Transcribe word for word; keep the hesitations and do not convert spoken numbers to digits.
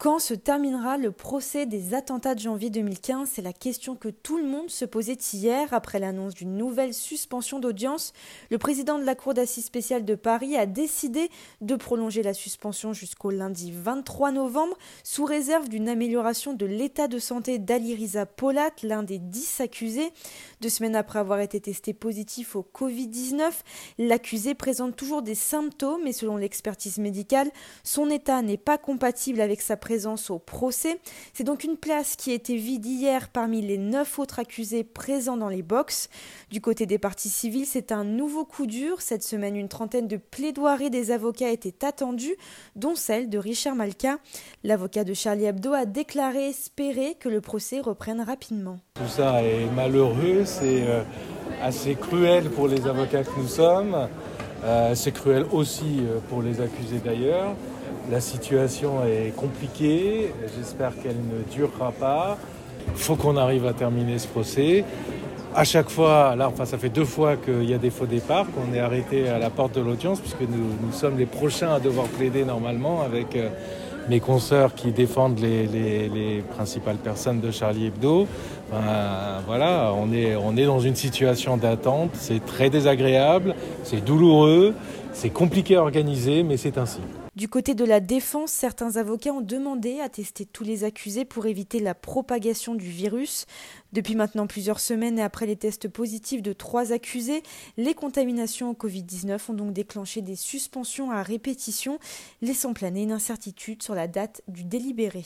Quand se terminera le procès des attentats de janvier deux mille quinze? C'est la question que tout le monde se posait hier après l'annonce d'une nouvelle suspension d'audience. Le président de la Cour d'assises spéciale de Paris a décidé de prolonger la suspension jusqu'au lundi vingt-trois novembre sous réserve d'une amélioration de l'état de santé d'Ali Risa Polat, l'un des dix accusés. Deux semaines après avoir été testé positif au covid dix-neuf, l'accusé présente toujours des symptômes et selon l'expertise médicale, son état n'est pas compatible avec sa présence au procès. C'est donc une place qui était vide hier parmi les neuf autres accusés présents dans les box. Du côté des parties civiles, c'est un nouveau coup dur. Cette semaine, une trentaine de plaidoiries des avocats étaient attendues, dont celle de Richard Malka. L'avocat de Charlie Hebdo a déclaré espérer que le procès reprenne rapidement. Tout ça est malheureux, c'est assez cruel pour les avocats que nous sommes. C'est cruel aussi pour les accusés d'ailleurs. La situation est compliquée, j'espère qu'elle ne durera pas. Il faut qu'on arrive à terminer ce procès. À chaque fois, là, enfin, ça fait deux fois qu'il y a des faux départs, qu'on est arrêté à la porte de l'audience, puisque nous, nous sommes les prochains à devoir plaider normalement avec euh, mes consoeurs qui défendent les, les, les principales personnes de Charlie Hebdo. Ben, voilà, on est, on est dans une situation d'attente, c'est très désagréable, c'est douloureux, c'est compliqué à organiser, mais c'est ainsi. Du côté de la défense, certains avocats ont demandé à tester tous les accusés pour éviter la propagation du virus. Depuis maintenant plusieurs semaines et après les tests positifs de trois accusés, les contaminations au covid dix-neuf ont donc déclenché des suspensions à répétition, laissant planer une incertitude sur la date du délibéré.